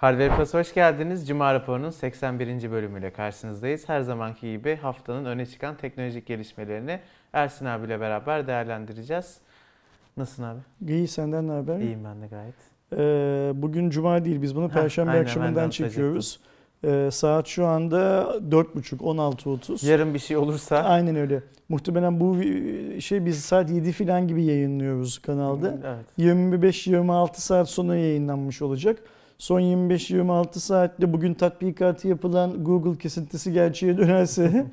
Hardware Plus'a hoş geldiniz. Cuma raporunun 81. bölümüyle karşınızdayız. Her zamanki gibi haftanın öne çıkan teknolojik gelişmelerini Ersin abiyle beraber değerlendireceğiz. Nasılsın abi? İyi, senden ne haber? İyiyim ben de gayet. Bugün Cuma değil, biz bunu Perşembe akşamından çekiyoruz. Saat şu anda 4.30, 16.30. Yarın bir şey olursa. Aynen öyle. Muhtemelen bu biz saat 7 falan gibi yayınlıyoruz kanalda. Evet. 25-26 saat sonra yayınlanmış olacak. Son 25-26 saatte bugün tatbikatı yapılan Google kesintisi gerçeğe dönerse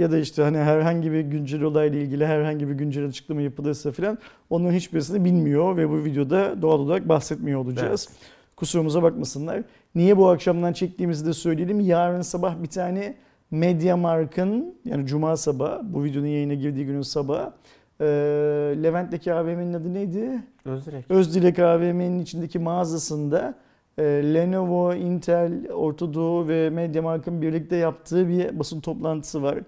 ya da herhangi bir güncel olayla ilgili herhangi bir güncel açıklama yapılırsa filan, onların hiçbirisini bilmiyor ve bu videoda doğal olarak bahsetmiyor olacağız. Evet. Kusurumuza bakmasınlar. Niye bu akşamdan çektiğimizi de söyleyelim. Yarın sabah bir tane Mediamarkt'ın, yani Cuma sabahı, bu videonun yayına girdiği günün sabahı, Levent'teki AVM'nin adı neydi? Özdirek. Özdirek AVM'nin içindeki mağazasında Lenovo, Intel, Orta Doğu ve Mediamarkt'ın birlikte yaptığı bir basın toplantısı var.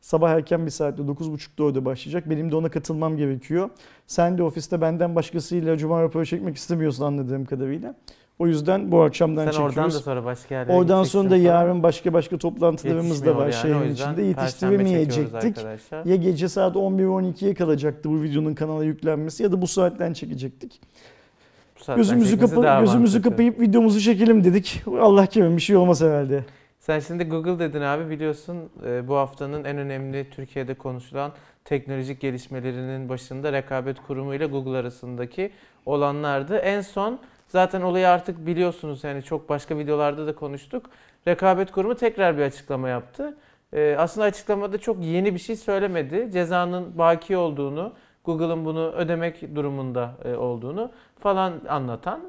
Sabah erken bir saatte 9.30'da orada başlayacak. Benim de ona katılmam gerekiyor. Sen de ofiste benden başkasıyla Cuma raporu çekmek istemiyorsun anladığım kadarıyla. O yüzden bu akşamdan çekiyoruz. Oradan da sonra başka yerlere gideceksin. Oradan sonra da yarın başka toplantılarımız da var. Şehrin içinde yetiştiremeyecektik. Ya gece saat 11-12'ye kalacaktı bu videonun kanala yüklenmesi ya da bu saatten çekecektik. Bu saatten gözümüzü kapayıp videomuzu çekelim dedik. Allah kerim, bir şey olmaz herhalde. Sen şimdi Google dedin abi, biliyorsun bu haftanın en önemli Türkiye'de konuşulan teknolojik gelişmelerinin başında Rekabet Kurumu ile Google arasındaki olanlardı. En son zaten olayı artık biliyorsunuz, yani çok başka videolarda da konuştuk. Rekabet Kurumu tekrar bir açıklama yaptı. Aslında açıklamada çok yeni bir şey söylemedi. Cezanın baki olduğunu, Google'ın bunu ödemek durumunda olduğunu falan anlatan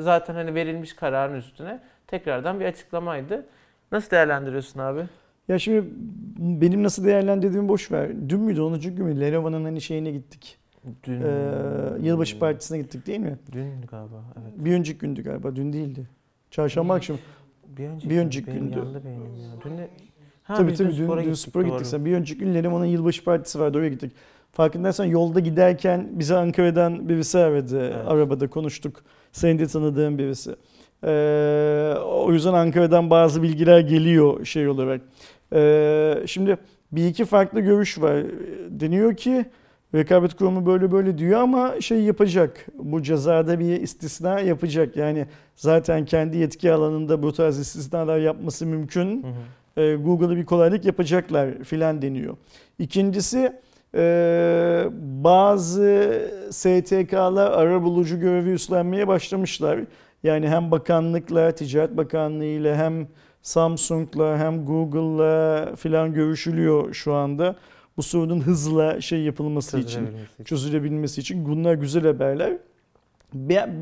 zaten verilmiş kararın üstüne tekrardan bir açıklamaydı. Nasıl değerlendiriyorsun abi? Ya şimdi benim nasıl değerlendirdiğimi boş ver. Dün müydü, 10. gün mü? Lenovo'nun şeyine gittik. Dün, yılbaşı partisine gittik değil mi? Dün galiba. Evet. Bir önceki gündü galiba. Dün değildi. Çarşamba akşamı. Bir önceki gündü. Dün spora gittik. Bir önceki gün Lenovo'nun yılbaşı partisi vardı. Oraya gittik. Farkındaysan yolda giderken bize Ankara'dan birisi aradı. Evet. Arabada konuştuk. Senin de tanıdığın birisi. O yüzden Ankara'dan bazı bilgiler geliyor olarak. Şimdi bir iki farklı görüş var. Deniyor ki Rekabet Kurumu böyle diyor ama yapacak. Bu cezada bir istisna yapacak. Yani zaten kendi yetki alanında bu tarz istisnalar yapması mümkün. Google'a bir kolaylık yapacaklar filan deniyor. İkincisi bazı STK'lar arabulucu görevi üstlenmeye başlamışlar. Yani hem bakanlıkla, Ticaret Bakanlığı ile hem Samsung'la hem Google'la filan görüşülüyor şu anda. Bu sorunun hızla yapılması için, çözülebilmesi için bunlar güzel haberler.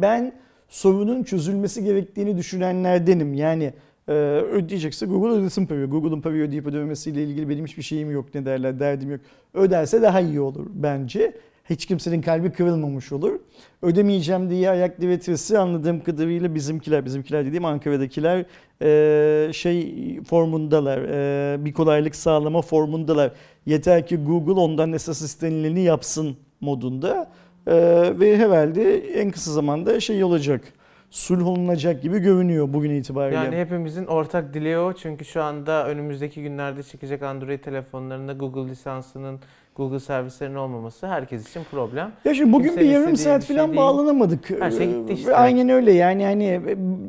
Ben sorunun çözülmesi gerektiğini düşünenlerdenim. Yani ödeyecekse Google ödesin parayı. Google'ın parayı ödeyip ödememesiyle ilgili benim hiçbir şeyim yok, ne derler, derdim yok. Öderse daha iyi olur bence. Hiç kimsenin kalbi kırılmamış olur. Ödemeyeceğim diye ayak diretirse anladığım kadarıyla bizimkiler dediğim Ankara'dakiler formundalar. Bir kolaylık sağlama formundalar. Yeter ki Google ondan esas istenileni yapsın modunda. Ve herhalde en kısa zamanda olacak. Sulh olunacak gibi görünüyor bugün itibariyle. Yani hepimizin ortak dileği o. Çünkü şu anda önümüzdeki günlerde çıkacak Android telefonlarında Google lisansının, Google servislerinin olmaması herkes için problem. Ya şimdi bugün kimse bir yarım saat falan bağlanamadık. Her şey gitti Aynen öyle, yani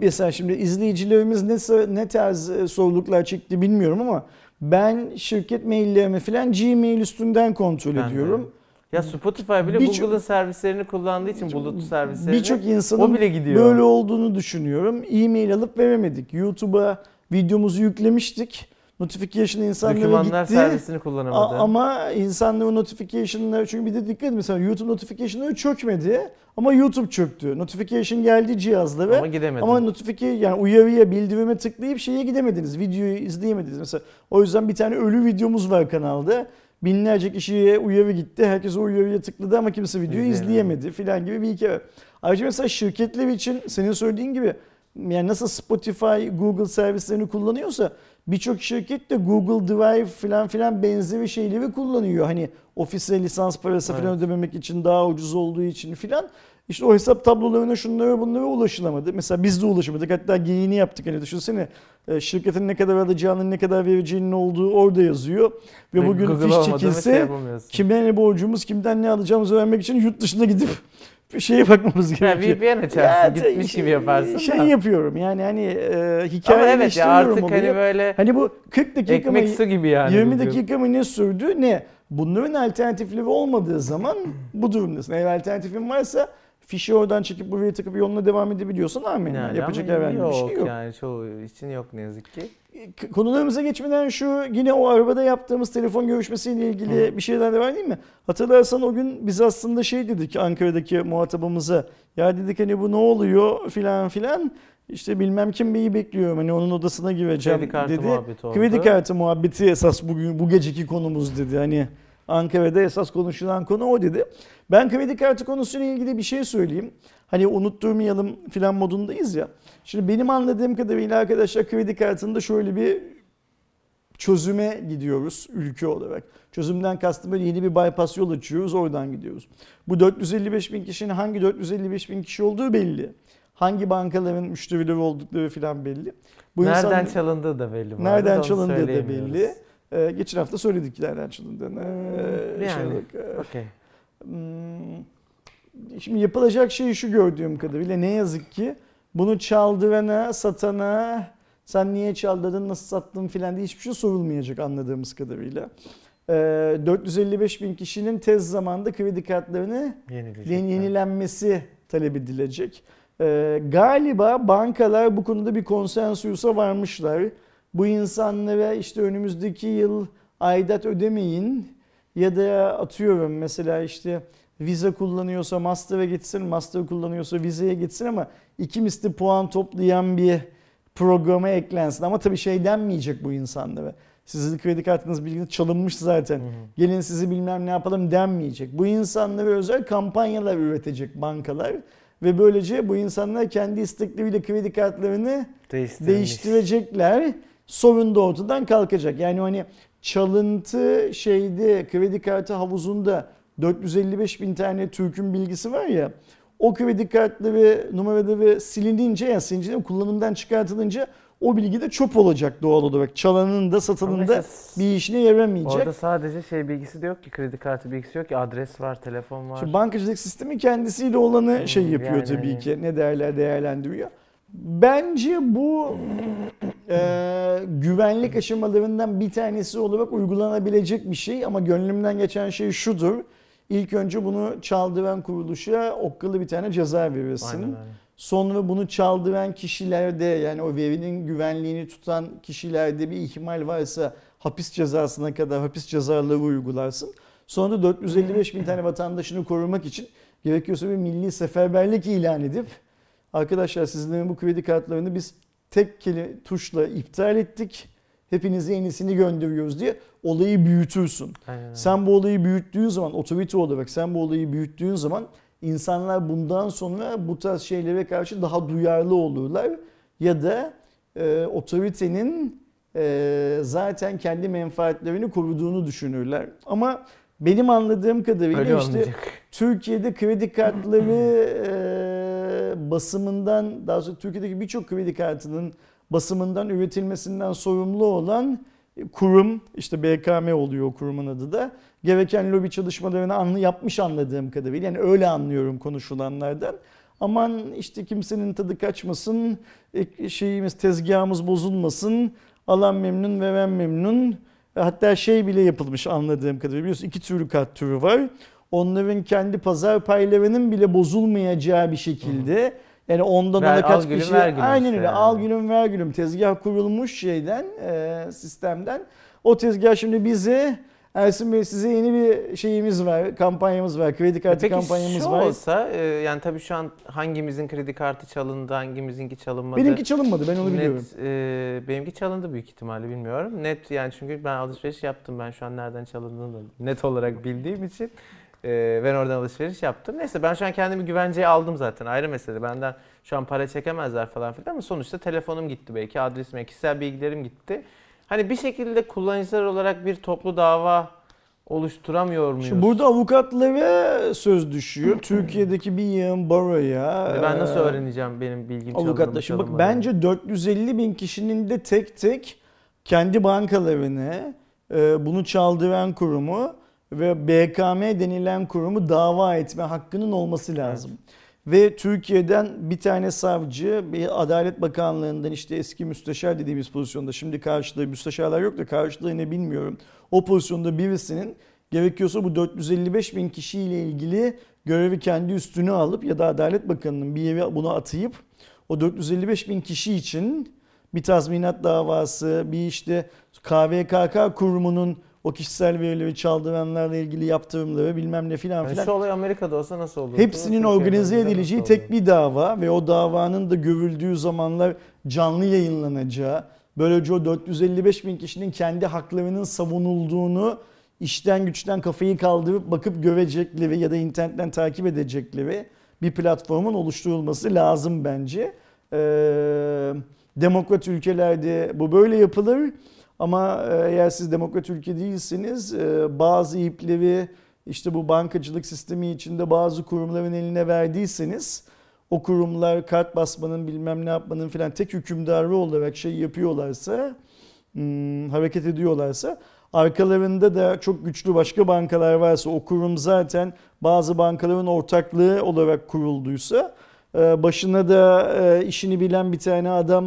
mesela şimdi izleyicilerimiz ne tarz soruluklar çekti bilmiyorum ama ben şirket maillerimi falan Gmail üstünden kontrol ediyorum. De. Ya Spotify bile Google'ın servislerini kullandığı için bulut servislerini, birçok insanın böyle olduğunu düşünüyorum. E-mail alıp veremedik. YouTube'a videomuzu yüklemiştik. Notification insanlara Dökümanlar gitti. Servisini kullanamadı. Ama insanların notification'ları, çünkü bir de dikkat et, mesela YouTube notification'ları çökmedi ama YouTube çöktü. Notification geldi cihazlara ama gidemedi. Ama uyarıya, bildirime tıklayıp gidemediniz. Videoyu izleyemediniz mesela. O yüzden bir tane ölü videomuz var kanalda. Binlerce kişiye uyarı gitti. Herkes o uyarıya tıkladı ama kimse videoyu izleyemedi filan gibi bir hikaye. Ayrıca mesela şirketler için senin söylediğin gibi, yani nasıl Spotify, Google servislerini kullanıyorsa birçok şirket de Google Drive filan benzeri kullanıyor. Ofise lisans parası ödememek için, daha ucuz olduğu için filan. İşte o hesap tablolarına şunlara bunlara ulaşılamadı. Mesela biz de ulaşamadık. Hatta geyiğini yaptık. Hani düşünsene şirketin ne kadar alacağının, ne kadar vereceğinin olduğu orada yazıyor. Ve bugün Google fiş çekilse kimden ne borcumuz, kimden ne alacağımızı öğrenmek için yurt dışına gidip bir şeye bakmamız gerekiyor. VPN açarsın, gitmiş gibi yaparsın. Şey yapıyorum yani hani hikayeyi evet işliyorum. Artık hani böyle hani bu 40 dakika mı, yani 20 dakika mı ne sürdü ne? Bunların alternatifleri olmadığı zaman bu durumdasın. Eğer alternatifin varsa fişi oradan çekip buraya takıp yoluna devam edebiliyorsan amin. Yani yapacak herhangi bir şey yok. Yani çoğu için yok ne yazık ki. Konularımıza geçmeden şu yine o arabada yaptığımız telefon görüşmesiyle ilgili bir şeyden de var değil mi? Hatırlarsan o gün biz aslında şey dedik Ankara'daki muhatabımıza. Ya dedik hani bu ne oluyor filan filan. İşte bilmem kim beyi bekliyorum hani onun odasına gireceğim dedi. Kredi kartı muhabbeti esas bugün bu geceki konumuz dedi. Hani Ankara'da esas konuşulan konu o dedi. Ben kredi kartı konusuyla ilgili bir şey söyleyeyim. Hani unutturmayalım filan modundayız ya. Şimdi benim anladığım kadarıyla arkadaşlar kredi kartında şöyle bir çözüme gidiyoruz ülke olarak. Çözümden kastım böyle yeni bir bypass yol açıyoruz oradan gidiyoruz. Bu 455 bin kişinin hangi 455 bin kişi olduğu belli. Hangi bankaların müşterileri oldukları filan belli. Bu nereden insanların çalındığı da belli. Nereden çalındığı da belli. Geçen hafta söyledik ki nereden çalındığını. Yani, okay. Şimdi yapılacak şey şu gördüğüm kadarıyla ne yazık ki bunu çaldırana, satana, sen niye çaldırdın, nasıl sattın filan diye hiçbir şey sorulmayacak anladığımız kadarıyla. 455 bin kişinin tez zamanda kredi kartlarını yenilenmesi talep edilecek. Galiba bankalar bu konuda bir konsensüse varmışlar. Bu insanlara işte önümüzdeki yıl aidat ödemeyin ya da atıyorum mesela işte Visa kullanıyorsa Master'a gitsin, Master kullanıyorsa Visa'ya gitsin ama iki misli puan toplayan bir programa eklensin. Ama tabii şey denmeyecek bu insanlara. Sizin kredi kartınız bilginiz çalınmış zaten. Gelin sizi bilmem ne yapalım denmeyecek. Bu insanlara özel kampanyalar üretecek bankalar. Ve böylece bu insanlar kendi istekleriyle kredi kartlarını değiştirecekler. Sorun da ortadan kalkacak. Yani hani çalıntı şeyde kredi kartı havuzunda 455 bin tane Türk'ün bilgisi var ya. O kredi kartları numaraları silinince yani silinince kullanımdan çıkartılınca o bilgi de çöp olacak doğal olarak. Çalanın da satanın da bir işine yaramayacak. Orada sadece şey bilgisi de yok ki, kredi kartı bilgisi yok ki, adres var, telefon var. Şimdi bankacılık sistemi kendisiyle olanı şey yapıyor yani, tabii ki ne derler değerlendiriyor. Bence bu güvenlik aşamalarından bir tanesi olarak uygulanabilecek bir şey ama gönlümden geçen şey şudur. İlk önce bunu çaldıran kuruluşa okkalı bir tane ceza verirsin. Aynen, aynen. Sonra bunu çaldıran kişilerde yani o verinin güvenliğini tutan kişilerde bir ihmal varsa hapis cezasına kadar hapis cezaları uygularsın. Sonra da 455 bin tane vatandaşını korumak için gerekiyorsa bir milli seferberlik ilan edip arkadaşlar sizlerin bu kredi kartlarını biz tek tuşla iptal ettik. Hepinize yenisini gönderiyoruz diye olayı büyütürsün. Aynen. Sen bu olayı büyüttüğün zaman otorite olarak sen bu olayı büyüttüğün zaman İnsanlar bundan sonra bu tarz şeylere karşı daha duyarlı olurlar ya da otoritenin zaten kendi menfaatlerini koruduğunu düşünürler. Ama benim anladığım kadarıyla öyle işte olmayacak. Türkiye'de kredi kartları basımından daha sonra Türkiye'deki birçok kredi kartının basımından üretilmesinden sorumlu olan kurum işte BKM oluyor o kurumun adı da gereken lobi çalışmalarını yapmış anladığım kadarıyla yani öyle anlıyorum konuşulanlardan. Aman işte kimsenin tadı kaçmasın, şeyimiz tezgahımız bozulmasın, alan memnun veren memnun. Hatta şey bile yapılmış anladığım kadarıyla biliyorsun iki türlü kart türü var. Onların kendi pazar paylarının bile bozulmayacağı bir şekilde yani ondan ona kaç kişi aynen öyle al gülüm ver gülüm tezgah kurulmuş şeyden sistemden o tezgah şimdi bize Ersin Bey size yeni bir şeyimiz var kampanyamız var kredi kartı kampanyamız var. Peki şu olsa yani tabii şu an hangimizin kredi kartı çalındı hangimizinki çalınmadı. Benimki çalınmadı ben onu biliyorum. Benimki çalındı büyük ihtimalle bilmiyorum. Net yani çünkü ben alışveriş yaptım ben şu an nereden çalındığını net olarak bildiğim için. Ben oradan alışveriş yaptım. Neyse ben şu an kendimi güvenceye aldım zaten ayrı mesele. Benden şu an para çekemezler falan filan ama sonuçta telefonum gitti belki adresim, kişisel bilgilerim gitti. Hani bir şekilde kullanıcılar olarak bir toplu dava oluşturamıyor muyuz? Şimdi burada avukatlara söz düşüyor. Türkiye'deki bir yığın baroya. Ben nasıl öğreneceğim benim bilgim çalınır mı? Avukatlaşıyor. Bak bence 450 bin kişinin de tek tek kendi bankalarını, bunu çaldıran kurumu ve BKM denilen kurumu dava etme hakkının olması lazım. Evet. Ve Türkiye'den bir tane savcı, bir Adalet Bakanlığı'ndan işte eski müsteşar dediğimiz pozisyonda, şimdi karşılığı müsteşarlar yok da karşılığı ne bilmiyorum. O pozisyonda birisinin gerekiyorsa bu 455 bin kişiyle ilgili görevi kendi üstüne alıp ya da Adalet Bakanı'nın bir yere bunu atayıp o 455 bin kişi için bir tazminat davası, bir işte KVKK kurumunun o kişisel verileri çaldıranlarla ilgili yaptırımları bilmem ne filan filan. Şu olay Amerika'da olsa nasıl olur? Hepsinin organize edileceği tek bir dava ve o davanın da görüldüğü zamanlar canlı yayınlanacağı, böylece o 455 bin kişinin kendi haklarının savunulduğunu işten güçten kafayı kaldırıp bakıp görecekleri ya da internetten takip edecekleri bir platformun oluşturulması lazım bence. Demokrat ülkelerde bu böyle yapılır. Ama eğer siz demokrat ülke değilsiniz, bazı ipleri işte bu bankacılık sistemi içinde bazı kurumların eline verdiyseniz, o kurumlar kart basmanın bilmem ne yapmanın filan tek hükümdarı olarak şey yapıyorlarsa, hareket ediyorlarsa, arkalarında da çok güçlü başka bankalar varsa, o kurum zaten bazı bankaların ortaklığı olarak kurulduysa, başına da işini bilen bir tane adam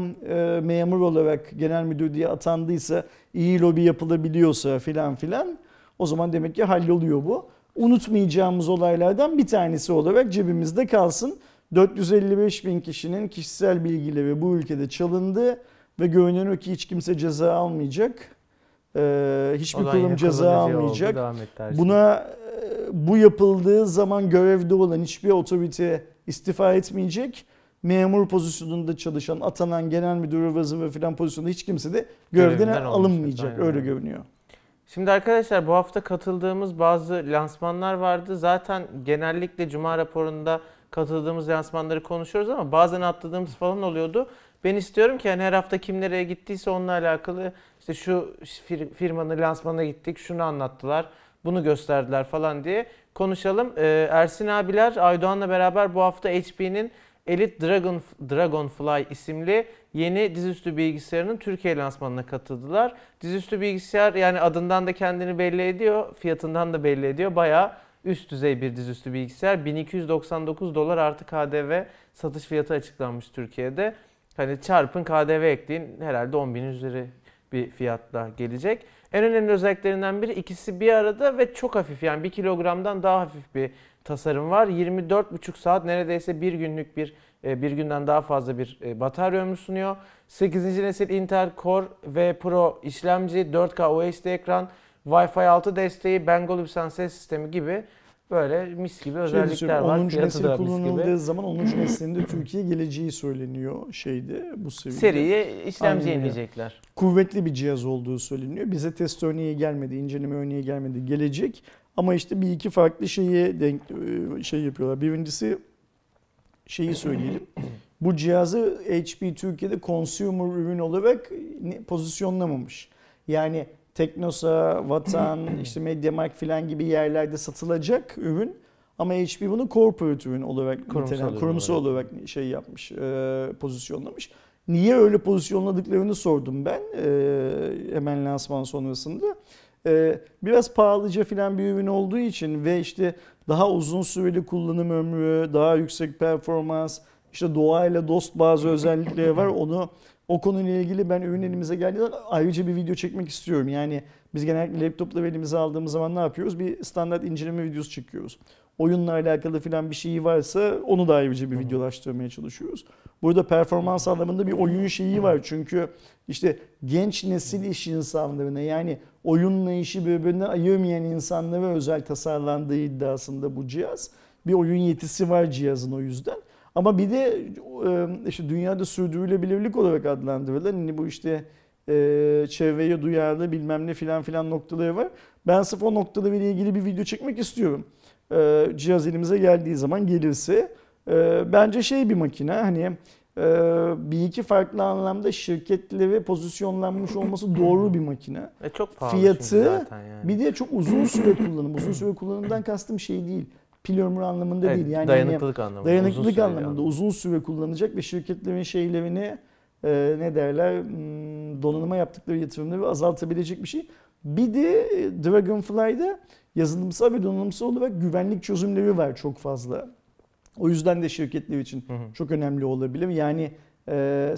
memur olarak genel müdür diye atandıysa, iyi lobi yapılabiliyorsa filan filan, o zaman demek ki halloluyor bu. Unutmayacağımız olaylardan bir tanesi olarak cebimizde kalsın. 455 bin kişinin kişisel bilgileri bu ülkede çalındı ve görünüyor ki hiç kimse ceza almayacak. Hiçbir kurum ceza almayacak. Buna bu yapıldığı zaman görevde olan hiçbir otorite istifa etmeyecek. Memur pozisyonunda çalışan, atanan genel müdür ve filan pozisyonda hiç kimse de görevden alınmayacak. Öyle görünüyor. Şimdi arkadaşlar, bu hafta katıldığımız bazı lansmanlar vardı. Zaten genellikle Cuma raporunda katıldığımız lansmanları konuşuyoruz ama bazen atladığımız falan oluyordu. Ben istiyorum ki hani her hafta kim nereye gittiyse onunla alakalı, işte şu firmanın lansmanına gittik, şunu anlattılar, bunu gösterdiler falan diye konuşalım. Ersin abiler Aydoğan'la beraber bu hafta HP'nin Elite Dragonfly isimli yeni dizüstü bilgisayarının Türkiye lansmanına katıldılar. Dizüstü bilgisayar, yani adından da kendini belli ediyor, fiyatından da belli ediyor. Bayağı üst düzey bir dizüstü bilgisayar. $1299 artı KDV satış fiyatı açıklanmış Türkiye'de. Hani çarpın KDV ekleyin, herhalde 10.000 üzeri bir fiyatla gelecek. En önemli özelliklerinden biri, ikisi bir arada ve çok hafif, yani 1 kilogramdan daha hafif bir tasarım var. 24,5 saat neredeyse bir günden daha fazla bir batarya ömrü sunuyor. 8. nesil Intel Core ve Pro işlemci, 4K OLED ekran, Wi-Fi 6 desteği, Bangladeş'ten ses sistemi gibi böyle mis gibi özellikler var. 10. nesil kullanıldığı zaman 10. neslinde Türkiye geleceği söyleniyor bu seviyede. Seriye işlemci inleyecekler. Kuvvetli bir cihaz olduğu söyleniyor. Bize test örneği gelmedi, inceleme örneği gelmedi. Gelecek ama işte bir iki farklı şeye denk yapıyorlar. Birincisi şeyi söyleyelim. Bu cihazı HP Türkiye'de consumer ürün olarak pozisyonlamamış. Yani Teknosa, Vatan, işte Mediamarkt filan gibi yerlerde satılacak ürün ama HP bunu corporate ürün olarak, kurumsal olarak yapmış, pozisyonlamış. Niye öyle pozisyonladıklarını sordum ben hemen lansman sonrasında. Biraz pahalıca filan bir ürün olduğu için ve işte daha uzun süreli kullanım ömrü, daha yüksek performans, işte doğayla dost bazı özellikleri var. O konuyla ilgili ben ürün elimize geldiğinde ayrıca bir video çekmek istiyorum. Yani biz genellikle laptopla elimize aldığımız zaman ne yapıyoruz? Bir standart inceleme videosu çekiyoruz. Oyunla alakalı filan bir şey varsa onu da ayrıca bir videolaştırmaya çalışıyoruz. Burada performans anlamında bir oyun şeyi var. Çünkü işte genç nesil iş insanlarına, yani oyunla işi birbirinden ayırmayan insanlara özel tasarlandığı iddiasında bu cihaz. Bir oyun yetisi var cihazın o yüzden. Ama bir de işte dünyada sürdürülebilirlik olarak adlandırılan, hani bu işte çevreye duyarlı bilmem ne filan filan noktaları var. Ben sırf o noktalarıyla ilgili bir video çekmek istiyorum. Cihaz elimize geldiği zaman gelirse. Bence bir makine, hani bir iki farklı anlamda şirketleri pozisyonlanmış olması doğru bir makine. Çok pahalı fiyatı zaten yani. Bir de çok uzun süre kullanım. Uzun süre kullanımdan kastım şey değil. Pil ömrü anlamında değil. Yani dayanıklılık anlamında. Dayanıklılık uzun anlamında uzun süre kullanılacak ve şirketlerin şeylerini ne derler donanıma yaptıkları yatırımları azaltabilecek bir şey. Bir de Dragonfly'da yazılımsal ve donanımsal olarak güvenlik çözümleri var çok fazla. O yüzden de şirketler için çok önemli olabilir. Yani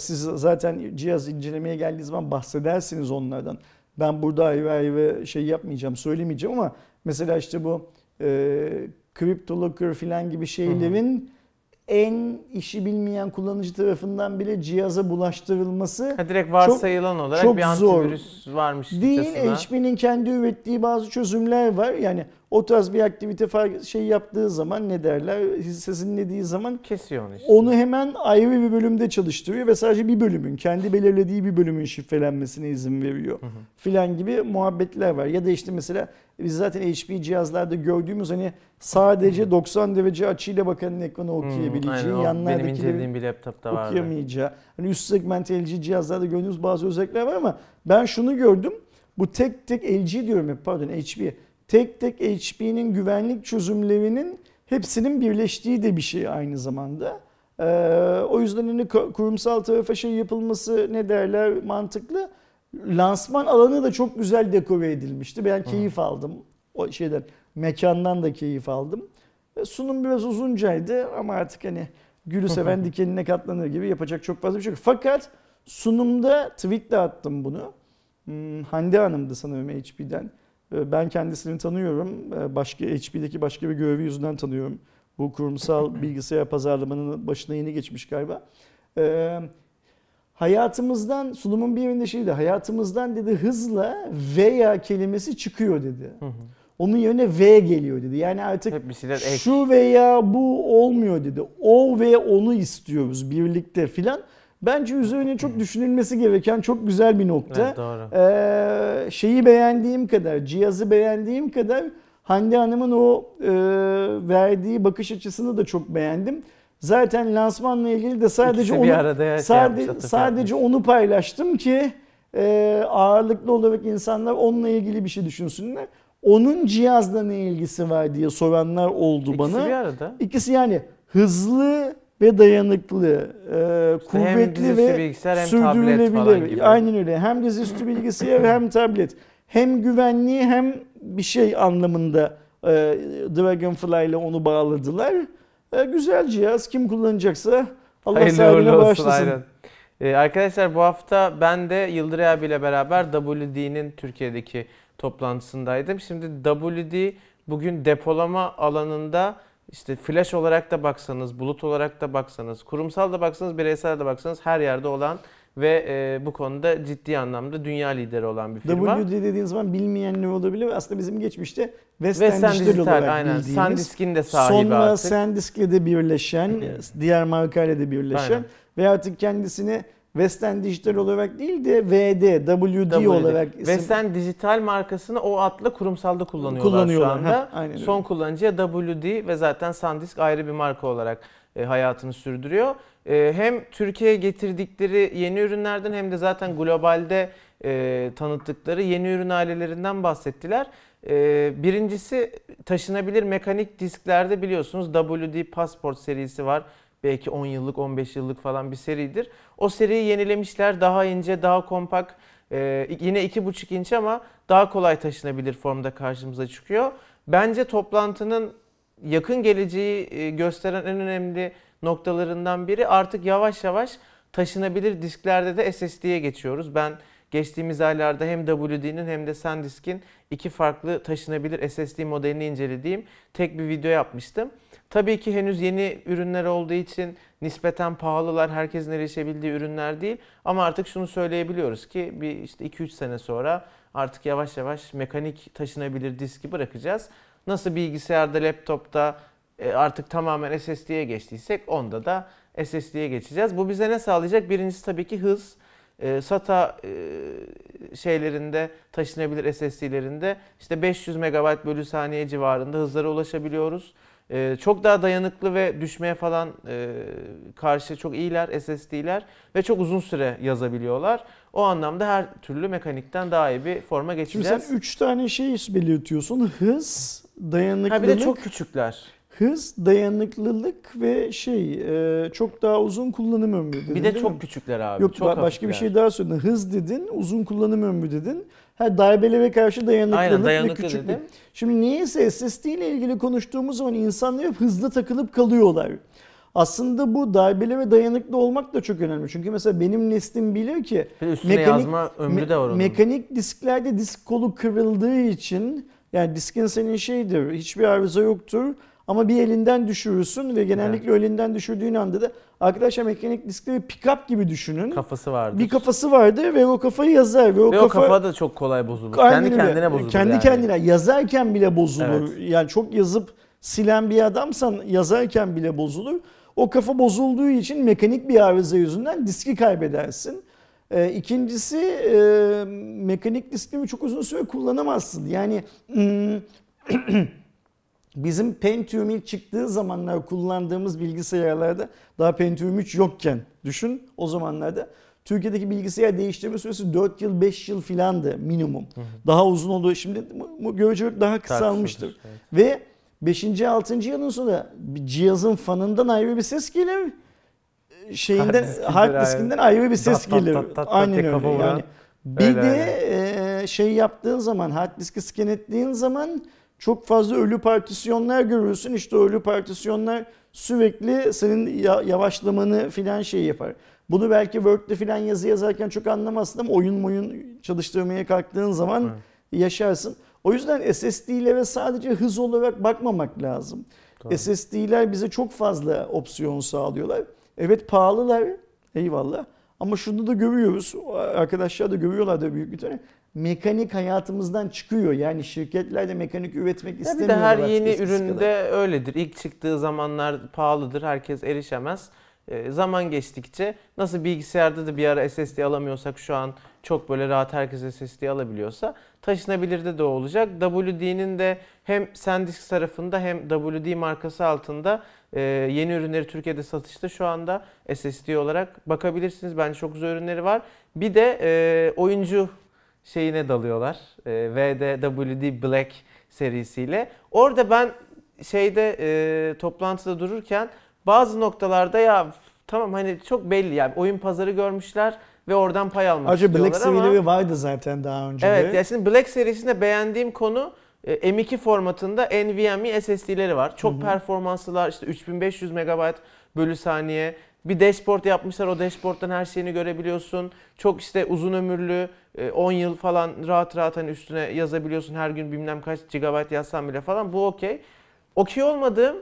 siz zaten cihaz incelemeye geldiği zaman bahsedersiniz onlardan. Ben burada ayrı ayrı şey yapmayacağım, söylemeyeceğim ama mesela işte bu CryptoLocker filan gibi şeylerin en işi bilmeyen kullanıcı tarafından bile cihaza bulaştırılması direkt varsayılan olarak çok bir antivirüs zor. Varmış. Değil, HP'nin kendi ürettiği bazı çözümler var. Yani o tarz bir aktivite şey yaptığı zaman ne derler, hissesini dediği zaman kesiyor onu, işte. Onu hemen ayrı bir bölümde çalıştırıyor ve sadece bir bölümün, kendi belirlediği bir bölümün şifrelenmesine izin veriyor filan gibi muhabbetler var. Ya da işte mesela biz zaten HP cihazlarda gördüğümüz hani sadece 90 derece açıyla bakanın ekranı okuyabileceği, yanlardakileri benim incelediğim bir laptopta okuyamayacağı, hani üst segment LG cihazlarda gördüğümüz bazı özellikler var ama ben şunu gördüm, bu tek tek LG diyorum hep, pardon HP. Tek tek HP'nin güvenlik çözümlerinin hepsinin birleştiği de bir şey aynı zamanda. O yüzden hani kurumsal tarafa şey yapılması ne derler mantıklı. Lansman alanı da çok güzel dekore edilmişti. Ben keyif aldım. O şeyden, mekandan da keyif aldım. Sunum biraz uzuncaydı ama artık hani gülü seven dikenine katlanır gibi yapacak çok fazla bir şey yok. Fakat sunumda tweetle attım bunu. Hande Hanım'dı sanırım HP'den. Ben kendisini tanıyorum. Başka HP'deki başka bir görevi yüzünden tanıyorum. Bu kurumsal bilgisayar pazarlamanın başına yeni geçmiş galiba. Hayatımızdan, sunumun bir yerinde şeydi, hayatımızdan dedi hızla veya kelimesi çıkıyor dedi. Onun yerine ve geliyor dedi. Yani artık şu veya bu olmuyor dedi. O ve onu istiyoruz birlikte filan. Bence üzerine çok düşünülmesi gereken çok güzel bir nokta. Evet, şeyi beğendiğim kadar, cihazı beğendiğim kadar Hande Hanım'ın o verdiği bakış açısını da çok beğendim. Zaten lansmanla ilgili de sadece onu paylaştım ki ağırlıklı olarak insanlar onunla ilgili bir şey düşünsünler. Onun cihazla ne ilgisi var diye soranlar oldu İkisi bana. Bir arada. İkisi yani hızlı ve dayanıklı, kuvvetli ve sürdürülebilir. Aynen öyle. Hem dizüstü bilgisayar hem tablet. Hem güvenliği hem bir şey anlamında Dragonfly ile onu bağladılar. Güzel cihaz. Kim kullanacaksa Allah sahibine bağışlasın. Arkadaşlar bu hafta ben de Yıldıray abiyle beraber WD'nin Türkiye'deki toplantısındaydım. Şimdi WD bugün depolama alanında İşte flash olarak da baksanız, bulut olarak da baksanız, kurumsal da baksanız, bireysel de baksanız her yerde olan ve bu konuda ciddi anlamda dünya lideri olan bir firma. WD dediğiniz zaman bilmeyen ne olabilir? Aslında bizim geçmişte Western Digital olarak aynen. bildiğimiz. SanDisk'in de sahibi sonra artık. Sonra SanDisk'le de birleşen, diğer markayla da birleşen aynen. ve artık kendisini Western Digital olarak değil de WD olarak isim. Western Digital markasını o adla kurumsalda kullanıyorlar şu anda. Ha, son kullanıcıya WD ve zaten SanDisk ayrı bir marka olarak hayatını sürdürüyor. Hem Türkiye'ye getirdikleri yeni ürünlerden hem de zaten globalde tanıttıkları yeni ürün ailelerinden bahsettiler. Birincisi taşınabilir mekanik disklerde biliyorsunuz WD Passport serisi var. Belki 10 yıllık, 15 yıllık falan bir seridir. O seriyi yenilemişler. Daha ince, daha kompakt. Yine 2,5 inç ama daha kolay taşınabilir formda karşımıza çıkıyor. Bence toplantının yakın geleceği gösteren en önemli noktalarından biri artık yavaş yavaş taşınabilir disklerde de SSD'ye geçiyoruz. Ben geçtiğimiz aylarda hem WD'nin hem de SanDisk'in iki farklı taşınabilir SSD modelini incelediğim tek bir video yapmıştım. Tabii ki henüz yeni ürünler olduğu için nispeten pahalılar, herkesin erişebildiği ürünler değil. Ama artık şunu söyleyebiliyoruz ki bir işte 2-3 sene sonra artık yavaş yavaş mekanik taşınabilir diski bırakacağız. Nasıl bilgisayarda, laptopta artık tamamen SSD'ye geçtiysek onda da SSD'ye geçeceğiz. Bu bize ne sağlayacak? Birincisi tabii ki hız. SATA şeylerinde, taşınabilir SSD'lerinde işte 500 MB/s civarında hızlara ulaşabiliyoruz. Çok daha dayanıklı ve düşmeye falan karşı çok iyiler SSD'ler ve çok uzun süre yazabiliyorlar. O anlamda her türlü mekanikten daha iyi bir forma geçeceğiz. Şimdi sen 3 tane şey belirtiyorsun. Hız, dayanıklılık. Ha, bir de çok küçükler. Hız, dayanıklılık ve çok daha uzun kullanım ömrü dedin. Bir de çok küçükler abi. Yok, çok başka bir şey daha söyledin. Hız dedin, uzun kullanım ömrü dedin. Ha, darbelere karşı dayanıklılık ve küçüklük. Dedim. Şimdi niyeyse SSD ile ilgili konuştuğumuz zaman insanlar hep hızlı takılıp kalıyorlar. Aslında bu darbeli ve dayanıklı olmak da çok önemli. Çünkü mesela benim neslim bilir ki mekanik disklerde disk kolu kırıldığı için, yani diskin senin şeydir, hiçbir arıza yoktur. Ama bir elinden düşürürsün ve genellikle elinden düşürdüğün anda da arkadaşlar mekanik diskleri pick-up gibi düşünün. Kafası vardır. Bir kafası vardır ve o kafayı yazar. Ve o kafa da çok kolay bozulur. Kendi kendine bozulur. Yazarken bile bozulur. Evet. Yani çok yazıp silen bir adamsan yazarken bile bozulur. O kafa bozulduğu için mekanik bir arıza yüzünden diski kaybedersin. İkincisi mekanik diskleri çok uzun süre kullanamazsın. Yani... Bizim Pentium ilk çıktığı zamanlar kullandığımız bilgisayarlarda, daha Pentium 3 yokken düşün, o zamanlarda Türkiye'deki bilgisayar değiştirme süresi 4 yıl 5 yıl filandı minimum. Daha uzun oldu, şimdi görece daha kısalmıştır. Ve 5. 6. yılın sonunda cihazın fanından ayrı bir ses gelir, hard diskinden ayrı bir ses gelir. Aynen öyle yani. Bir de yaptığın zaman, hard diski scan ettiğin zaman çok fazla ölü partisyonlar görürsün. İşte ölü partisyonlar sürekli senin yavaşlamanı filan yapar. Bunu belki Word'de filan yazı yazarken çok anlamazsın ama oyun çalıştırmaya kalktığın zaman yaşarsın. O yüzden SSD'lere sadece hız olarak bakmamak lazım. Tamam. SSD'ler bize çok fazla opsiyon sağlıyorlar. Evet, pahalılar, eyvallah. Ama şunu da görüyoruz, arkadaşlar da görüyorlar da büyük bir tane. Mekanik hayatımızdan çıkıyor. Yani şirketler de mekanik üretmek istemiyor. Bir de her yeni üründe öyledir. İlk çıktığı zamanlar pahalıdır. Herkes erişemez. Zaman geçtikçe, nasıl bilgisayarda da bir ara SSD alamıyorsak şu an çok böyle rahat herkes SSD alabiliyorsa, taşınabilirde de olacak. WD'nin de hem SanDisk tarafında hem WD markası altında yeni ürünleri Türkiye'de satışta şu anda SSD olarak bakabilirsiniz. Bence çok güzel ürünleri var. Bir de oyuncu şeyine dalıyorlar. WD Black serisiyle. Orada ben toplantıda dururken bazı noktalarda tamam hani çok belli yani oyun pazarı görmüşler ve oradan pay almak istiyorlar Black ama. Black vardı zaten daha önce. Evet, yani şimdi Black serisinde beğendiğim konu M2 formatında NVMe SSD'leri var. Çok performanslılar, işte 3500 MB bölü saniye. Bir dashboard yapmışlar, o dashboard'dan her şeyini görebiliyorsun. Çok uzun ömürlü, 10 yıl falan rahat rahat hani üstüne yazabiliyorsun. Her gün bilmem kaç GB yazsan bile falan, bu okey. Okey olmadığım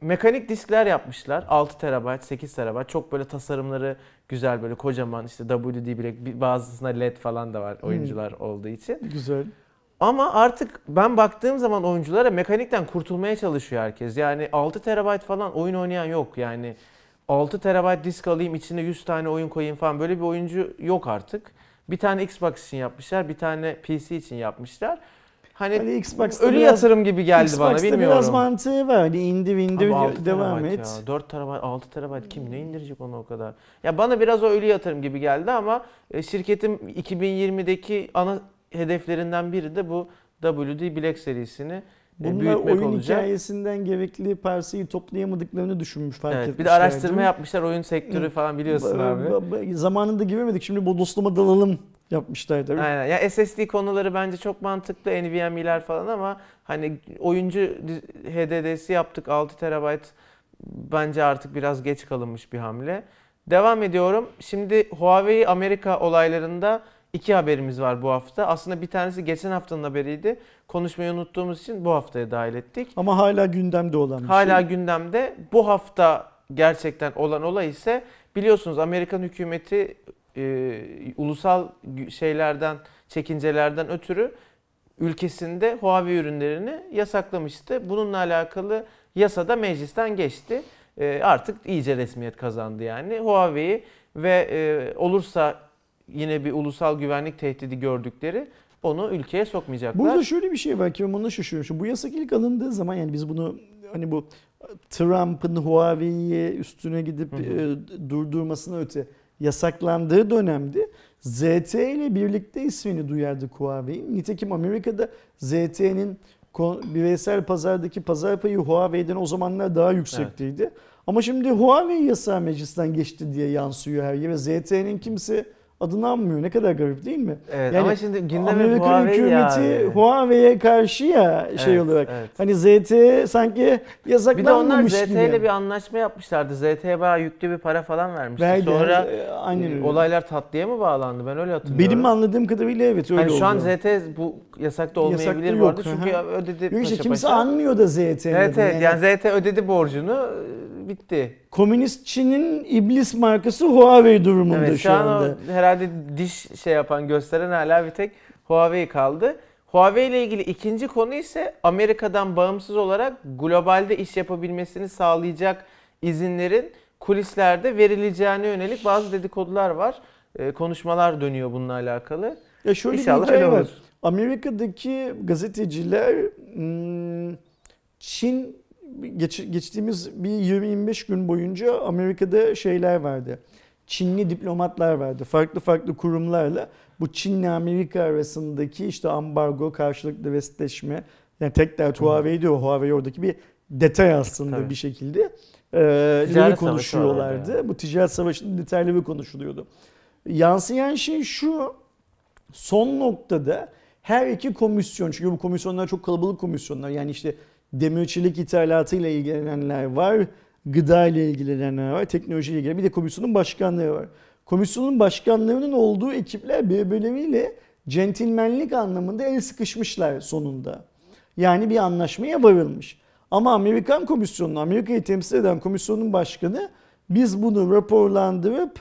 mekanik diskler yapmışlar. 6 TB, 8 TB. Çok böyle tasarımları güzel, böyle kocaman WD Black, bazısında LED falan da var oyuncular olduğu için. Güzel. Ama artık ben baktığım zaman oyunculara mekanikten kurtulmaya çalışıyor herkes. Yani 6 TB falan oyun oynayan yok. Yani 6 TB disk alayım, içine 100 tane oyun koyayım falan, böyle bir oyuncu yok artık. Bir tane Xbox için yapmışlar, bir tane PC için yapmışlar. Hani Xbox'ta ölü yatırım gibi geldi Xbox'ta bana, bilmiyorum. Biraz mantığı var. Hani indir devam et. 4 TB, 6 TB kim ne indirecek onu o kadar? Ya bana biraz o ölü yatırım gibi geldi ama şirketin 2020'deki ana hedeflerinden biri de bu WD Black serisini büyütmek olacak. Bunlar oyun hikayesinden gerekli parçayı toplayamadıklarını düşünmüş, fark etmişler. Bir de araştırma yapmışlar, oyun sektörü falan biliyorsun abi. Zamanında giremedik, şimdi bu dostuma dalalım yapmışlar tabii. Aynen. Ya SSD konuları bence çok mantıklı, NVMe'ler falan ama hani oyuncu HDD'si yaptık 6 TB bence artık biraz geç kalınmış bir hamle. Devam ediyorum. Şimdi Huawei Amerika olaylarında 2 haberimiz var bu hafta. Aslında bir tanesi geçen haftanın haberiydi. Konuşmayı unuttuğumuz için bu haftaya dahil ettik. Ama hala gündemde olan bir şey. Hala gündemde. Bu hafta gerçekten olan olay ise biliyorsunuz Amerikan hükümeti ulusal çekincelerden ötürü ülkesinde Huawei ürünlerini yasaklamıştı. Bununla alakalı yasa da meclisten geçti. Artık iyice resmiyet kazandı yani. Huawei'yi ve olursa yine bir ulusal güvenlik tehdidi gördükleri onu ülkeye sokmayacaklar. Burada şöyle bir şey var ki onunla şaşırıyorum. Bu yasak ilk alındığı zaman, yani biz bunu hani bu Trump'ın Huawei'ye üstüne gidip durdurmasına öte yasaklandığı dönemde ZTE ile birlikte ismini duyardı Huawei. Nitekim Amerika'da ZTE'nin bireysel pazardaki pazar payı Huawei'den o zamanlar daha yüksekteydi. Evet. Ama şimdi Huawei yasağı meclisten geçti diye yansıyor her yere. ZTE'nin kimse adını anmıyor. Ne kadar garip değil mi? Evet, yani ama şimdi gündeme Amerika hükümeti yani Huawei'ye karşı ya şey olarak. Evet. Hani ZTE sanki yasaklanmamış gibi. Bir de onlar ZTE ile bir anlaşma yapmışlardı. ZTE bayağı yüklü bir para falan vermişti. Belki, sonra olaylar tatlıya mı bağlandı? Ben öyle hatırlıyorum. Benim anladığım kadarıyla evet öyle yani oldu. Şu an ZTE bu yasakta olmayabilir bu arada. Çünkü ödedi paşa paşa. Kimse anmıyor da ZTE'nin. Evet evet yani ZTE ödedi borcunu. Bitti. Komünist Çin'in iblis markası Huawei durumunda evet, şu anda. Herhalde diş şey yapan, gösteren hala bir tek Huawei kaldı. Huawei ile ilgili ikinci konu ise Amerika'dan bağımsız olarak globalde iş yapabilmesini sağlayacak izinlerin kulislerde verileceğine yönelik bazı dedikodular var. Konuşmalar dönüyor bununla alakalı. Ya şöyle İnşallah bir hikaye var. Amerika'daki gazeteciler Çin... Geçtiğimiz bir 20-25 gün boyunca Amerika'da şeyler vardı. Çinli diplomatlar vardı. Farklı farklı kurumlarla bu Çin'le Amerika arasındaki işte ambargo, karşılıklı restleşme, yani tekrar Huawei diyor. Huawei oradaki bir detay aslında bir şekilde. Ticaret konuşuyorlardı. Yani. Bu ticaret savaşının detayları konuşuluyordu. Yansıyan şey şu, son noktada her iki komisyon, çünkü bu komisyonlar çok kalabalık komisyonlar, yani işte demirçilik ithalatıyla ilgilenenler var, gıda ile ilgilenenler var, teknolojiyle ilgilenen, bir de komisyonun başkanları var. Komisyonun başkanlarının olduğu ekipler birbirleriyle centilmenlik anlamında el sıkışmışlar sonunda. Yani bir anlaşmaya varılmış. Ama Amerikan komisyonu, Amerika'yı temsil eden komisyonun başkanı biz bunu raporlandırıp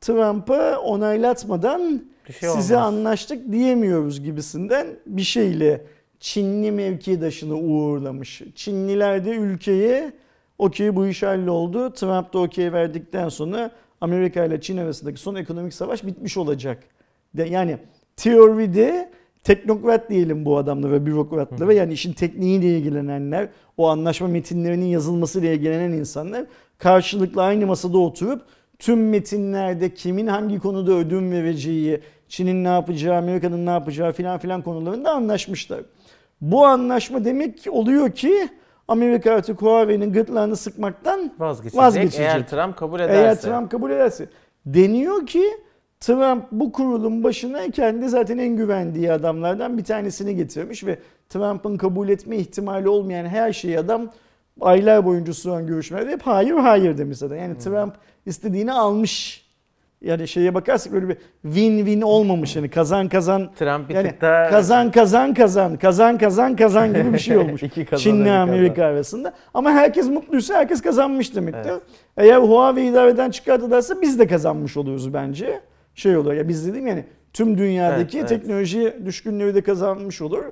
Trump'a onaylatmadan şey size anlaştık diyemiyoruz gibisinden bir şeyle Çinli mevkidaşını uğurlamış. Çinliler de ülkeye okey bu iş halloldu. Trump da okey verdikten sonra Amerika ile Çin arasındaki son ekonomik savaş bitmiş olacak. Yani teoride teknokrat diyelim bu adamlara ve bürokratlara, yani işin tekniğiyle ilgilenenler, o anlaşma metinlerinin yazılmasıyla ilgilenen insanlar karşılıklı aynı masada oturup tüm metinlerde kimin hangi konuda ödün vereceği, Çin'in ne yapacağı, Amerika'nın ne yapacağı filan filan konularında anlaşmışlar. Bu anlaşma demek ki oluyor ki Amerika artık Huawei'nin gırtlağını sıkmaktan vazgeçecek. Eğer Trump kabul ederse. Deniyor ki Trump bu kurulun başına kendi zaten en güvendiği adamlardan bir tanesini getirmiş ve Trump'ın kabul etme ihtimali olmayan her şeyi adam aylar boyunca süren görüşmelerde hep hayır hayır demiş zaten. Yani Trump istediğini almış. Yani şeye bakarsak böyle bir win-win olmamış, yani kazan kazan, Trump yani kazan gibi bir şey olmuş Çin'le Amerika arasında. Ama herkes mutluysa herkes kazanmış demektir. Evet. Eğer Huawei idareden çıkartırlarsa biz de kazanmış oluyoruz bence. Şey olur ya, biz dediğim yani tüm dünyadaki teknoloji düşkünleri de kazanmış olur.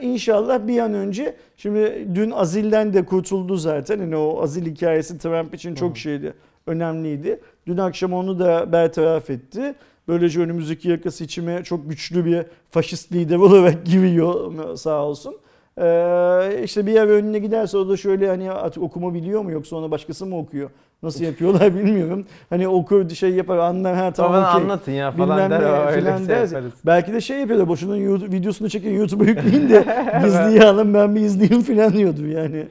İnşallah bir an önce, şimdi dün azilden de kurtuldu zaten, yani o azil hikayesi Trump için çok şeydi, önemliydi. Dün akşam onu da bertaraf etti. Böylece önümüzdeki yaka seçime çok güçlü bir faşist lider olarak giriyor sağ olsun. İşte bir yer önüne giderse o da şöyle, hani artık okuma biliyor mu yoksa ona başkası mı okuyor? Nasıl yapıyorlar bilmiyorum. Hani okur şey yapar, anlar, ha tamam okey. Anlatın ya falan der. Belki de şey yapıyorlar, boşuna YouTube, videosunu çekin YouTube'a yükleyin de gizliye alın ben bir izleyeyim falan diyordu yani.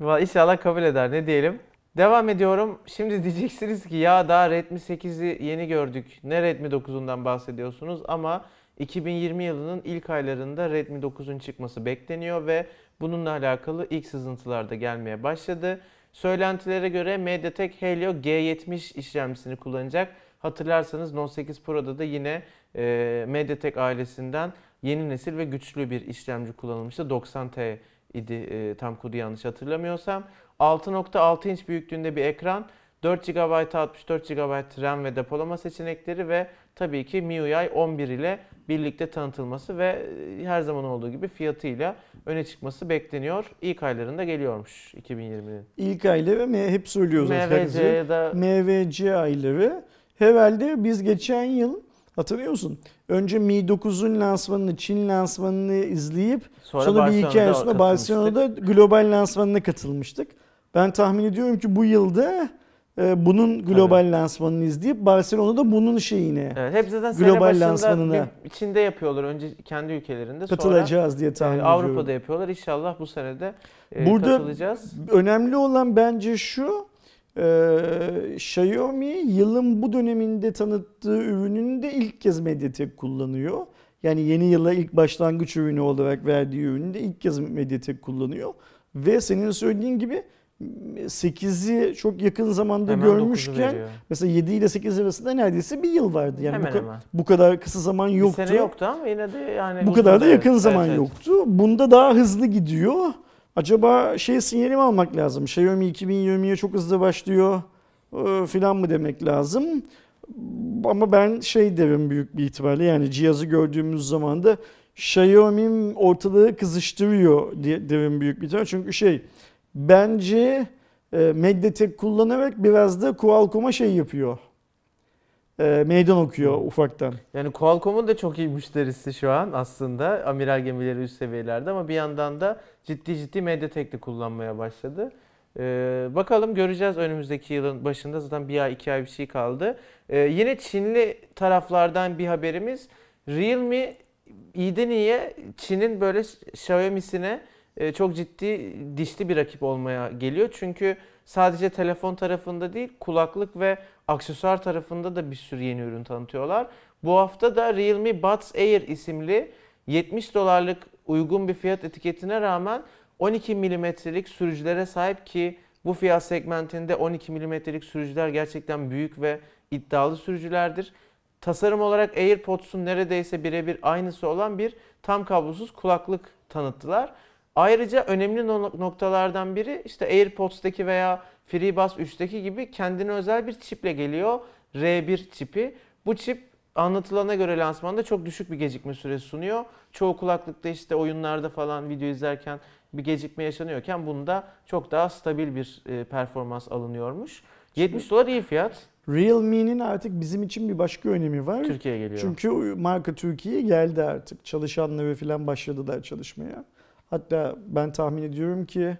Vallahi inşallah kabul eder, ne diyelim. Devam ediyorum. Şimdi diyeceksiniz ki ya daha Redmi 8'i yeni gördük. Ne Redmi 9'undan bahsediyorsunuz? Ama 2020 yılının ilk aylarında Redmi 9'un çıkması bekleniyor ve bununla alakalı ilk sızıntılar da gelmeye başladı. Söylentilere göre MediaTek Helio G70 işlemcisini kullanacak. Hatırlarsanız Note 8 Pro'da da yine MediaTek ailesinden yeni nesil ve güçlü bir işlemci kullanılmıştı. 90T idi tam kodu yanlış hatırlamıyorsam. 6.6 inç büyüklüğünde bir ekran, 4 GB 64 GB RAM ve depolama seçenekleri ve tabii ki MIUI 11 ile birlikte tanıtılması ve her zaman olduğu gibi fiyatıyla öne çıkması bekleniyor. İlk aylarında geliyormuş 2020'nin. İlk ayları hep söylüyoruz. MVC ayları. Herhalde biz geçen yıl Hatırlıyor musun? Önce Mi 9'un lansmanını, Çin lansmanını izleyip sonra bir iki ay sonra Barcelona'da global lansmanına katılmıştık. Ben tahmin ediyorum ki bu yılda bunun global lansmanını izleyip Barcelona'da bunun şeyine, hep zaten global lansmanına Çin'de yapıyorlar. Önce kendi ülkelerinde katılacağız sonra diye tahmin ediyorum. Avrupa'da yapıyorlar. İnşallah bu senede katılacağız. Burada önemli olan bence şu. Xiaomi yılın bu döneminde tanıttığı ürününü de ilk kez MediaTek kullanıyor. Yani yeni yıla ilk başlangıç ürünü olarak verdiği ürünü de ilk kez MediaTek kullanıyor. Ve senin söylediğin gibi 8'i çok yakın zamanda hemen görmüşken mesela 7 ile 8 arasında neredeyse bir yıl vardı. Yani bu kadar kısa zaman yoktu. Bir sene yoktu ama yine de yani bu kadar da yakın zaman yoktu. Bunda daha hızlı gidiyor. Acaba sinyali mi almak lazım? Xiaomi 2020'ye çok hızlı başlıyor filan mı demek lazım? Ama ben derim büyük bir ihtimalle, yani cihazı gördüğümüz zaman da Xiaomi ortalığı kızıştırıyor derim büyük bir ihtimalle. Çünkü bence MediaTek kullanarak biraz da Qualcomm'a yapıyor. Meydan okuyor ufaktan. Yani Qualcomm'un da çok iyi müşterisi şu an aslında. Amiral gemileri üst seviyelerde ama bir yandan da ciddi MediaTek'te kullanmaya başladı. Bakalım, göreceğiz önümüzdeki yılın başında. Zaten bir ay, iki ay bir şey kaldı. Yine Çinli taraflardan bir haberimiz. Realme iyiden iyiye Çin'in böyle Xiaomi'sine çok ciddi dişli bir rakip olmaya geliyor. Çünkü sadece telefon tarafında değil, kulaklık ve aksesuar tarafında da bir sürü yeni ürün tanıtıyorlar. Bu hafta da Realme Buds Air isimli 70 dolarlık uygun bir fiyat etiketine rağmen 12 milimetrelik sürücülere sahip ki bu fiyat segmentinde 12 milimetrelik sürücüler gerçekten büyük ve iddialı sürücülerdir. Tasarım olarak AirPods'un neredeyse birebir aynısı olan bir tam kablosuz kulaklık tanıttılar. Ayrıca önemli noktalardan biri AirPods'taki veya FreeBuds 3'teki gibi kendine özel bir çiple geliyor. R1 çipi. Bu çip anlatılana göre lansmanda çok düşük bir gecikme süresi sunuyor. Çoğu kulaklıkta oyunlarda falan video izlerken bir gecikme yaşanıyorken bunda çok daha stabil bir performans alınıyormuş. 70 dolar iyi fiyat. Realme'nin artık bizim için bir başka önemi var. Türkiye'ye geliyor. Çünkü marka Türkiye'ye geldi artık. Çalışanları falan başladılar çalışmaya. Hatta ben tahmin ediyorum ki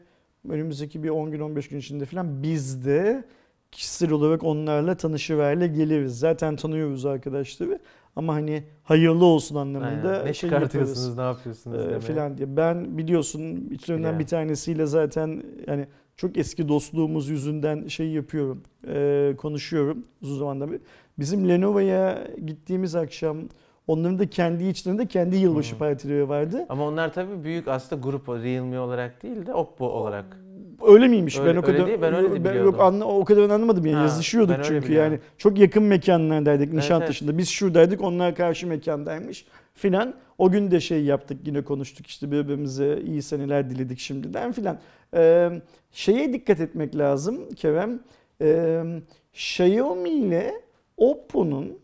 önümüzdeki bir 10 gün 15 gün içinde falan biz de kişisel olarak onlarla tanışıverle geliriz. Zaten tanıyoruz arkadaşları ama hayırlı olsun anlamında ne çıkartıyorsunuz, ne yapıyorsunuz falan diye. Ben biliyorsun içlerinden bir tanesiyle zaten çok eski dostluğumuz yüzünden yapıyorum, konuşuyorum uzun zamandan beri. Bizim Lenovo'ya gittiğimiz akşam onların da kendi içlerinde kendi yılbaşı partileri vardı. Ama onlar tabii büyük aslında grup, Realme olarak değil de Oppo olarak. Öyle miymiş? Öyle, ben o kadar değil, ben öyle de biliyordum. O kadar anlamadım yani. Yazışıyorduk çünkü çok yakın mekanlardaydık, Nişantaşı'nda. Biz şuradaydık, onlar karşı mekandaymış filan. O gün de yaptık, yine konuştuk birbirimize iyi seneler diledik şimdiden filan. Dikkat etmek lazım Kerem. Xiaomi ile Oppo'nun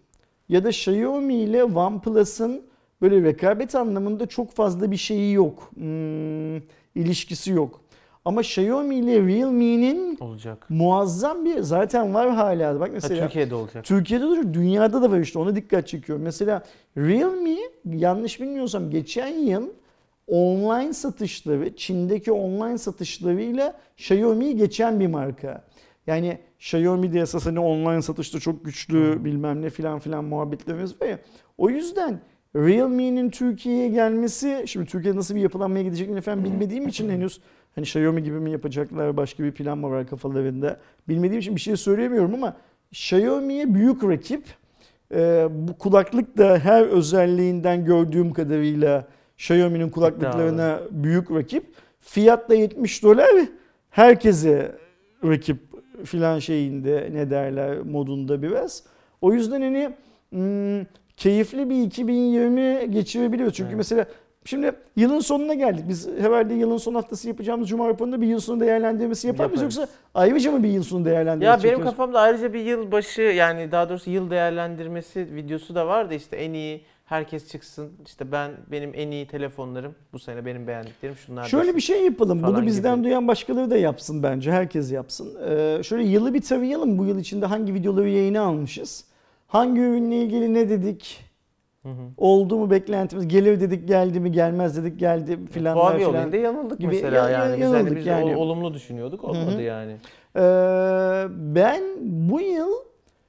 ya da Xiaomi ile OnePlus'ın böyle rekabet anlamında çok fazla bir şeyi yok. İlişkisi yok. Ama Xiaomi ile Realme'nin olacak. Muazzam bir zaten var hala. Bak mesela Türkiye'de olacak. Türkiye'de de, dünyada da var ona dikkat çekiyor. Mesela Realme yanlış bilmiyorsam geçen yıl online satışları, Çin'deki online satışlarıyla Xiaomi'yi geçen bir marka. Yani Xiaomi de esas online satışta çok güçlü bilmem ne filan filan muhabbetlerimiz var ya. O yüzden Realme'nin Türkiye'ye gelmesi, şimdi Türkiye'de nasıl bir yapılanmaya gideceklerini falan bilmediğim için henüz Xiaomi gibi mi yapacaklar, başka bir plan mı var kafalarında bilmediğim için bir şey söyleyemiyorum ama Xiaomi'ye büyük rakip. Bu kulaklık da her özelliğinden gördüğüm kadarıyla Xiaomi'nin kulaklıklarına büyük rakip. Fiyatla 70 dolar herkese rakip filan modunda biraz. O yüzden keyifli bir 2020 geçirebiliyoruz. Çünkü mesela şimdi yılın sonuna geldik. Biz herhalde yılın son haftası yapacağımız Cuma raporunda bir yıl sonu değerlendirmesi yapar mıyız yoksa ayrıca mı bir yıl sonu değerlendirmesi? Ya benim kafamda ayrıca bir yılbaşı daha doğrusu yıl değerlendirmesi videosu da var da en iyi herkes çıksın. Benim en iyi telefonlarım bu sene, benim beğendiklerim şunlar. Şöyle bir yapalım. Bunu bizden duyan başkaları da yapsın bence. Herkes yapsın. Şöyle yılı bir tarayalım. Bu yıl içinde hangi videoları yayına almışız? Hangi ürünle ilgili ne dedik? Hı hı. Oldu mu beklentimiz? Gelir dedik, geldi mi? Gelmez dedik, geldi filan. Huawei olayında yanıldık gibi mesela yani. Yanıldık biz yani. Olumlu düşünüyorduk, olmadı hı hı. yani. Ben bu yıl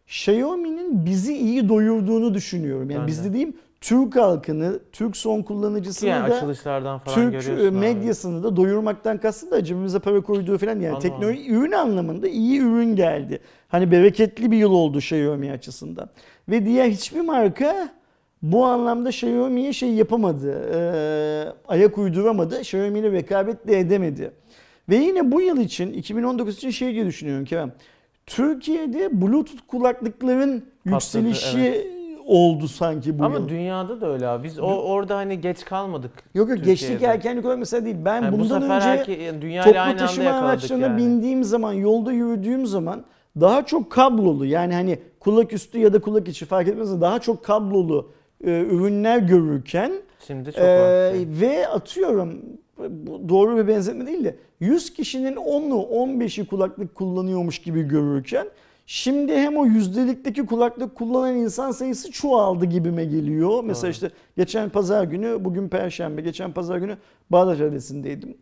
Xiaomi'nin bizi iyi doyurduğunu düşünüyorum. Yani biz dediğim Türk halkını, Türk son kullanıcısını yani da, Türk medyasını da doyurmaktan kastım da cebimize para koyduğu falan yani. Anladım. Teknoloji ürün anlamında iyi ürün geldi. Hani bereketli bir yıl oldu Xiaomi açısından. Ve diğer hiçbir marka bu anlamda Xiaomi'ye şey yapamadı, ayak uyduramadı, Xiaomi ile rekabet de edemedi. Ve yine bu yıl için, 2019 için şey diye düşünüyorum Kerem, Türkiye'de Bluetooth kulaklıkların patladı, yükselişi evet. oldu sanki bu ama yıl. Ama dünyada da öyle abi. Biz orada hani geç kalmadık. Yok yok, geçtik erkenlik olarak mesela değil. Ben yani bundan bu önce toplu taşıma araçlarına yani. Bindiğim zaman, yolda yürüdüğüm zaman daha çok kablolu yani hani kulak üstü ya da kulak içi fark etmez daha çok kablolu ürünler görürken şimdi çok ve atıyorum doğru bir benzetme değil de 100 kişinin 10'u 15'i kulaklık kullanıyormuş gibi görürken şimdi hem o yüzdelikteki kulaklık kullanan insan sayısı çoğaldı gibime geliyor. Mesela işte geçen pazar günü, bugün perşembe, geçen pazar günü Bağdat Caddesi'ndeydim.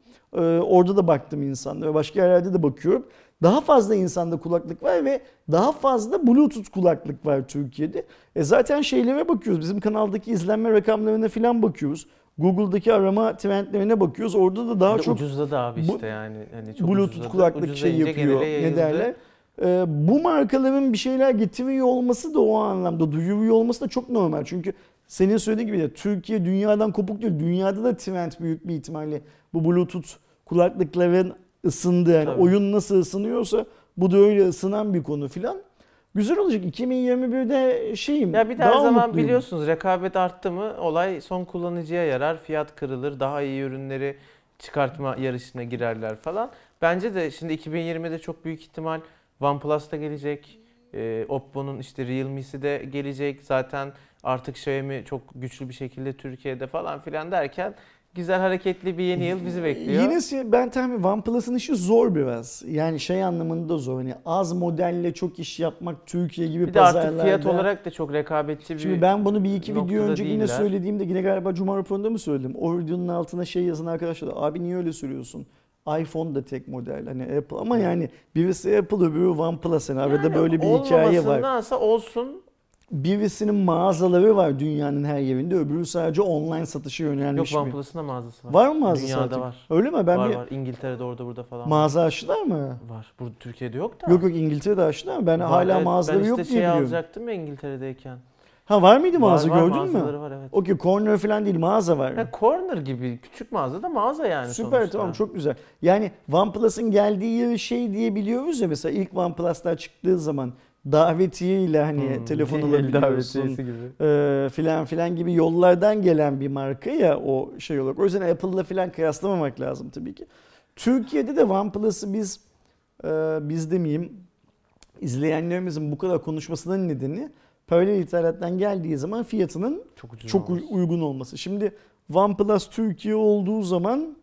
Orada da baktım insanlara, başka yerlerde de bakıyorum. Daha fazla insanda kulaklık var ve daha fazla Bluetooth kulaklık var Türkiye'de. Zaten şeylere bakıyoruz, bizim kanaldaki izlenme rakamlarına falan bakıyoruz. Google'daki arama trendlerine bakıyoruz. Orada da daha çok ucuzladı abi işte yani. Hani çok Bluetooth ucuzladı. Kulaklık şey yapıyor, ne derler. Bu markaların bir şeyler getiriyor olması da o anlamda duyuruyor olması da çok normal. Çünkü senin söylediğin gibi de Türkiye dünyadan kopuk değil. Dünyada da trend büyük bir ihtimalle bu Bluetooth kulaklıkların ısındı. Yani oyun nasıl ısınıyorsa bu da öyle ısınan bir konu filan. Güzel olacak. 2021'de şeyim. Ya bir de her zaman mutluyum. Biliyorsunuz rekabet arttı mı olay son kullanıcıya yarar. Fiyat kırılır. Daha iyi ürünleri çıkartma yarışına girerler falan. Bence de şimdi 2020'de çok büyük ihtimal OnePlus da gelecek. Oppo'nun işte Realme'si de gelecek. Zaten artık Xiaomi çok güçlü bir şekilde Türkiye'de falan filan derken güzel hareketli bir yeni yıl bizi bekliyor. Yine ben tahmin OnePlus'ın işi zor biraz. Yani şey anlamında zor. Hani az modelle çok iş yapmak Türkiye gibi pazarlarda. Bir de artık fiyat olarak da çok rekabetçi bir şimdi ben bunu bir iki video önce yine söylediğimde yine galiba Cuma raporunda mı söyledim? O videonun altına şey yazın arkadaşlar. Abi niye öyle söylüyorsun? iPhone da tek model hani Apple ama yani birisi Apple öbürü OnePlus yani arada böyle bir hikaye var. Olmamasındansa olsun. Birisinin mağazaları var dünyanın her yerinde öbürü sadece online satışı yönelmiş. Yok OnePlus'ın da mağazası var. Var mı mağazası? Dünyada artık? Var. Öyle mi? Ben var var. İngiltere'de orada burada falan. Mağaza açtılar mı? Var. Burada Türkiye'de yok da. Yok yok İngiltere'de açtılar mı? Ben var, hala evet, mağazaları yok diye biliyorum. Ben işte şey alacaktım ya İngiltere'deyken. Ha var mıydı mağaza var, gördün mü? Var evet. Okey corner falan değil mağaza var. Ha, corner gibi küçük mağaza da mağaza yani süper sonuçta. Tamam çok güzel. Yani OnePlus'ın geldiği yeri şey diyebiliyoruz ya mesela ilk OnePlus'lar çıktığı zaman davetiyeyle hani telefon alabiliyorsun filan filan gibi yollardan gelen bir marka ya o şey olarak. O yüzden Apple'la filan kıyaslamamak lazım tabii ki. Türkiye'de de OnePlus'ı biz demeyeyim izleyenlerimizin bu kadar konuşmasının nedeni paralel ithalattan geldiği zaman fiyatının çok uygun olması. Şimdi OnePlus Türkiye olduğu zaman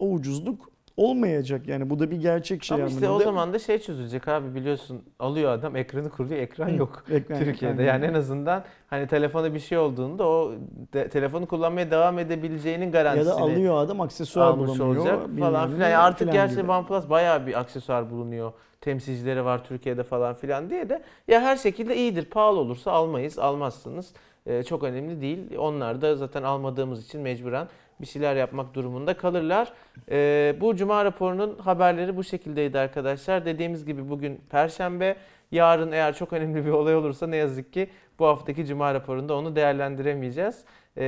o ucuzluk olmayacak yani bu da bir gerçek şey. Ama işte o zaman da şey çözülecek abi biliyorsun alıyor adam ekranı kuruluyor ekran yok ekran, Türkiye'de ekran. Yani en azından hani telefona bir şey olduğunda o telefonu kullanmaya devam edebileceğinin garantisini ya da alıyor adam aksesuar bulamıyor falan filan yani artık gerçi OnePlus bayağı bir aksesuar bulunuyor. Temsilcileri var Türkiye'de falan filan diye de ya her şekilde iyidir pahalı olursa almayız almazsınız çok önemli değil onlar da zaten almadığımız için mecburen bir şeyler yapmak durumunda kalırlar. Bu Cuma raporunun haberleri bu şekildeydi arkadaşlar. Dediğimiz gibi bugün Perşembe. Yarın eğer çok önemli bir olay olursa ne yazık ki bu haftaki Cuma raporunda onu değerlendiremeyeceğiz.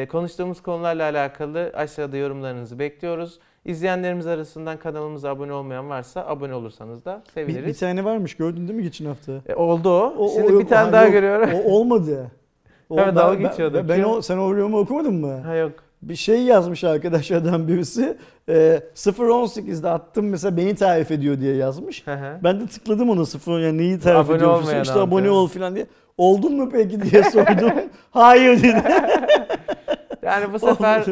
Konuştuğumuz konularla alakalı aşağıda yorumlarınızı bekliyoruz. İzleyenlerimiz arasından kanalımıza abone olmayan varsa abone olursanız da seviniriz. Bir tane varmış gördün değil mi geçen hafta? Oldu o. Şimdi yok, bir tane daha yok, görüyorum. O olmadı. Hemen dalga geçiyordu. Sen o yorumu okumadın mı? Ha yok. Bir şey yazmış arkadaşlardan birisi 0.18'de attım mesela beni tarif ediyor diye yazmış. Ben de tıkladım ona 0 yani neyi tarif ediyorsun işte abone ol falan diye. Oldun mu peki diye sordum. Hayır dedi. Yani bu sefer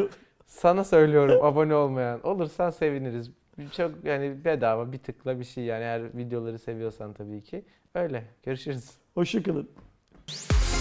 sana söylüyorum abone olmayan olursan seviniriz. Çok yani bedava bir tıkla bir şey yani eğer videoları seviyorsan tabii ki. Öyle görüşürüz. Hoşçakalın.